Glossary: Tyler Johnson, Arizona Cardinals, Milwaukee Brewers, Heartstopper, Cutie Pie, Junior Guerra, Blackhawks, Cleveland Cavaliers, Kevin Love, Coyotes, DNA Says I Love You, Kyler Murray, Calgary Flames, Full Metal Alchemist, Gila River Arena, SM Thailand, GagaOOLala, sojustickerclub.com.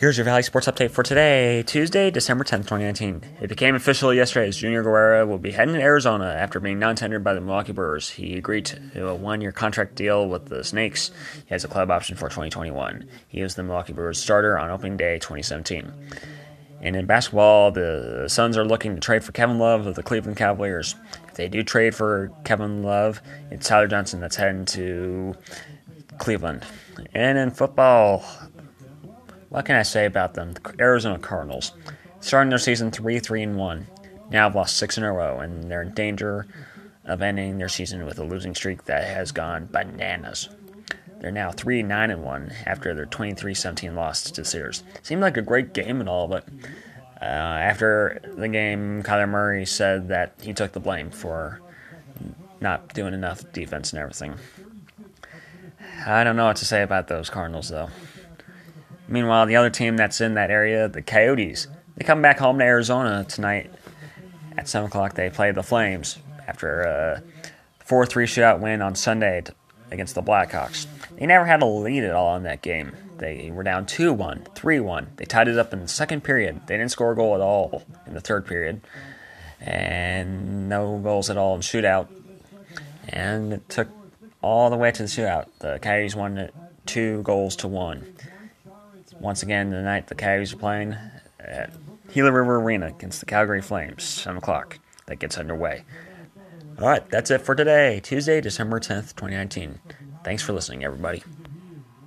Here's your Valley Sports Update for today, Tuesday, December 10th, 2019. It became official yesterday as Junior Guerra will be heading to Arizona after being non-tendered by the Milwaukee Brewers. He agreed to a one-year contract deal with the Snakes. He has a club option for 2021. He was the Milwaukee Brewers starter on opening day 2017. And in basketball, the Suns are looking to trade for Kevin Love of the Cleveland Cavaliers. If they do trade for Kevin Love, it's Tyler Johnson that's heading to Cleveland. And in football, what can I say about them? The Arizona Cardinals, starting their season 3-3-1, now have lost 6 in a row, and they're in danger of ending their season with a losing streak that has gone bananas. They're now 3-9-1 after their 23-17 loss to the Sears. Seemed like a great game and all, but after the game, Kyler Murray said that he took the blame for not doing enough defense and everything. I don't know what to say about those Cardinals, though. Meanwhile, the other team that's in that area, the Coyotes, they come back home to Arizona tonight. At 7 o'clock, they play the Flames after a 4-3 shootout win on Sunday against the Blackhawks. They never had a lead at all in that game. They were down 2-1, 3-1. They tied it up in the second period. They didn't score a goal at all in the third period. And no goals at all in shootout. And it took all the way to the shootout. The Coyotes won it 2-1. Once again, tonight the Coyotes are playing at Gila River Arena against the Calgary Flames, 7 o'clock. That gets underway. All right, that's it for today, Tuesday, December 10th, 2019. Thanks for listening, everybody.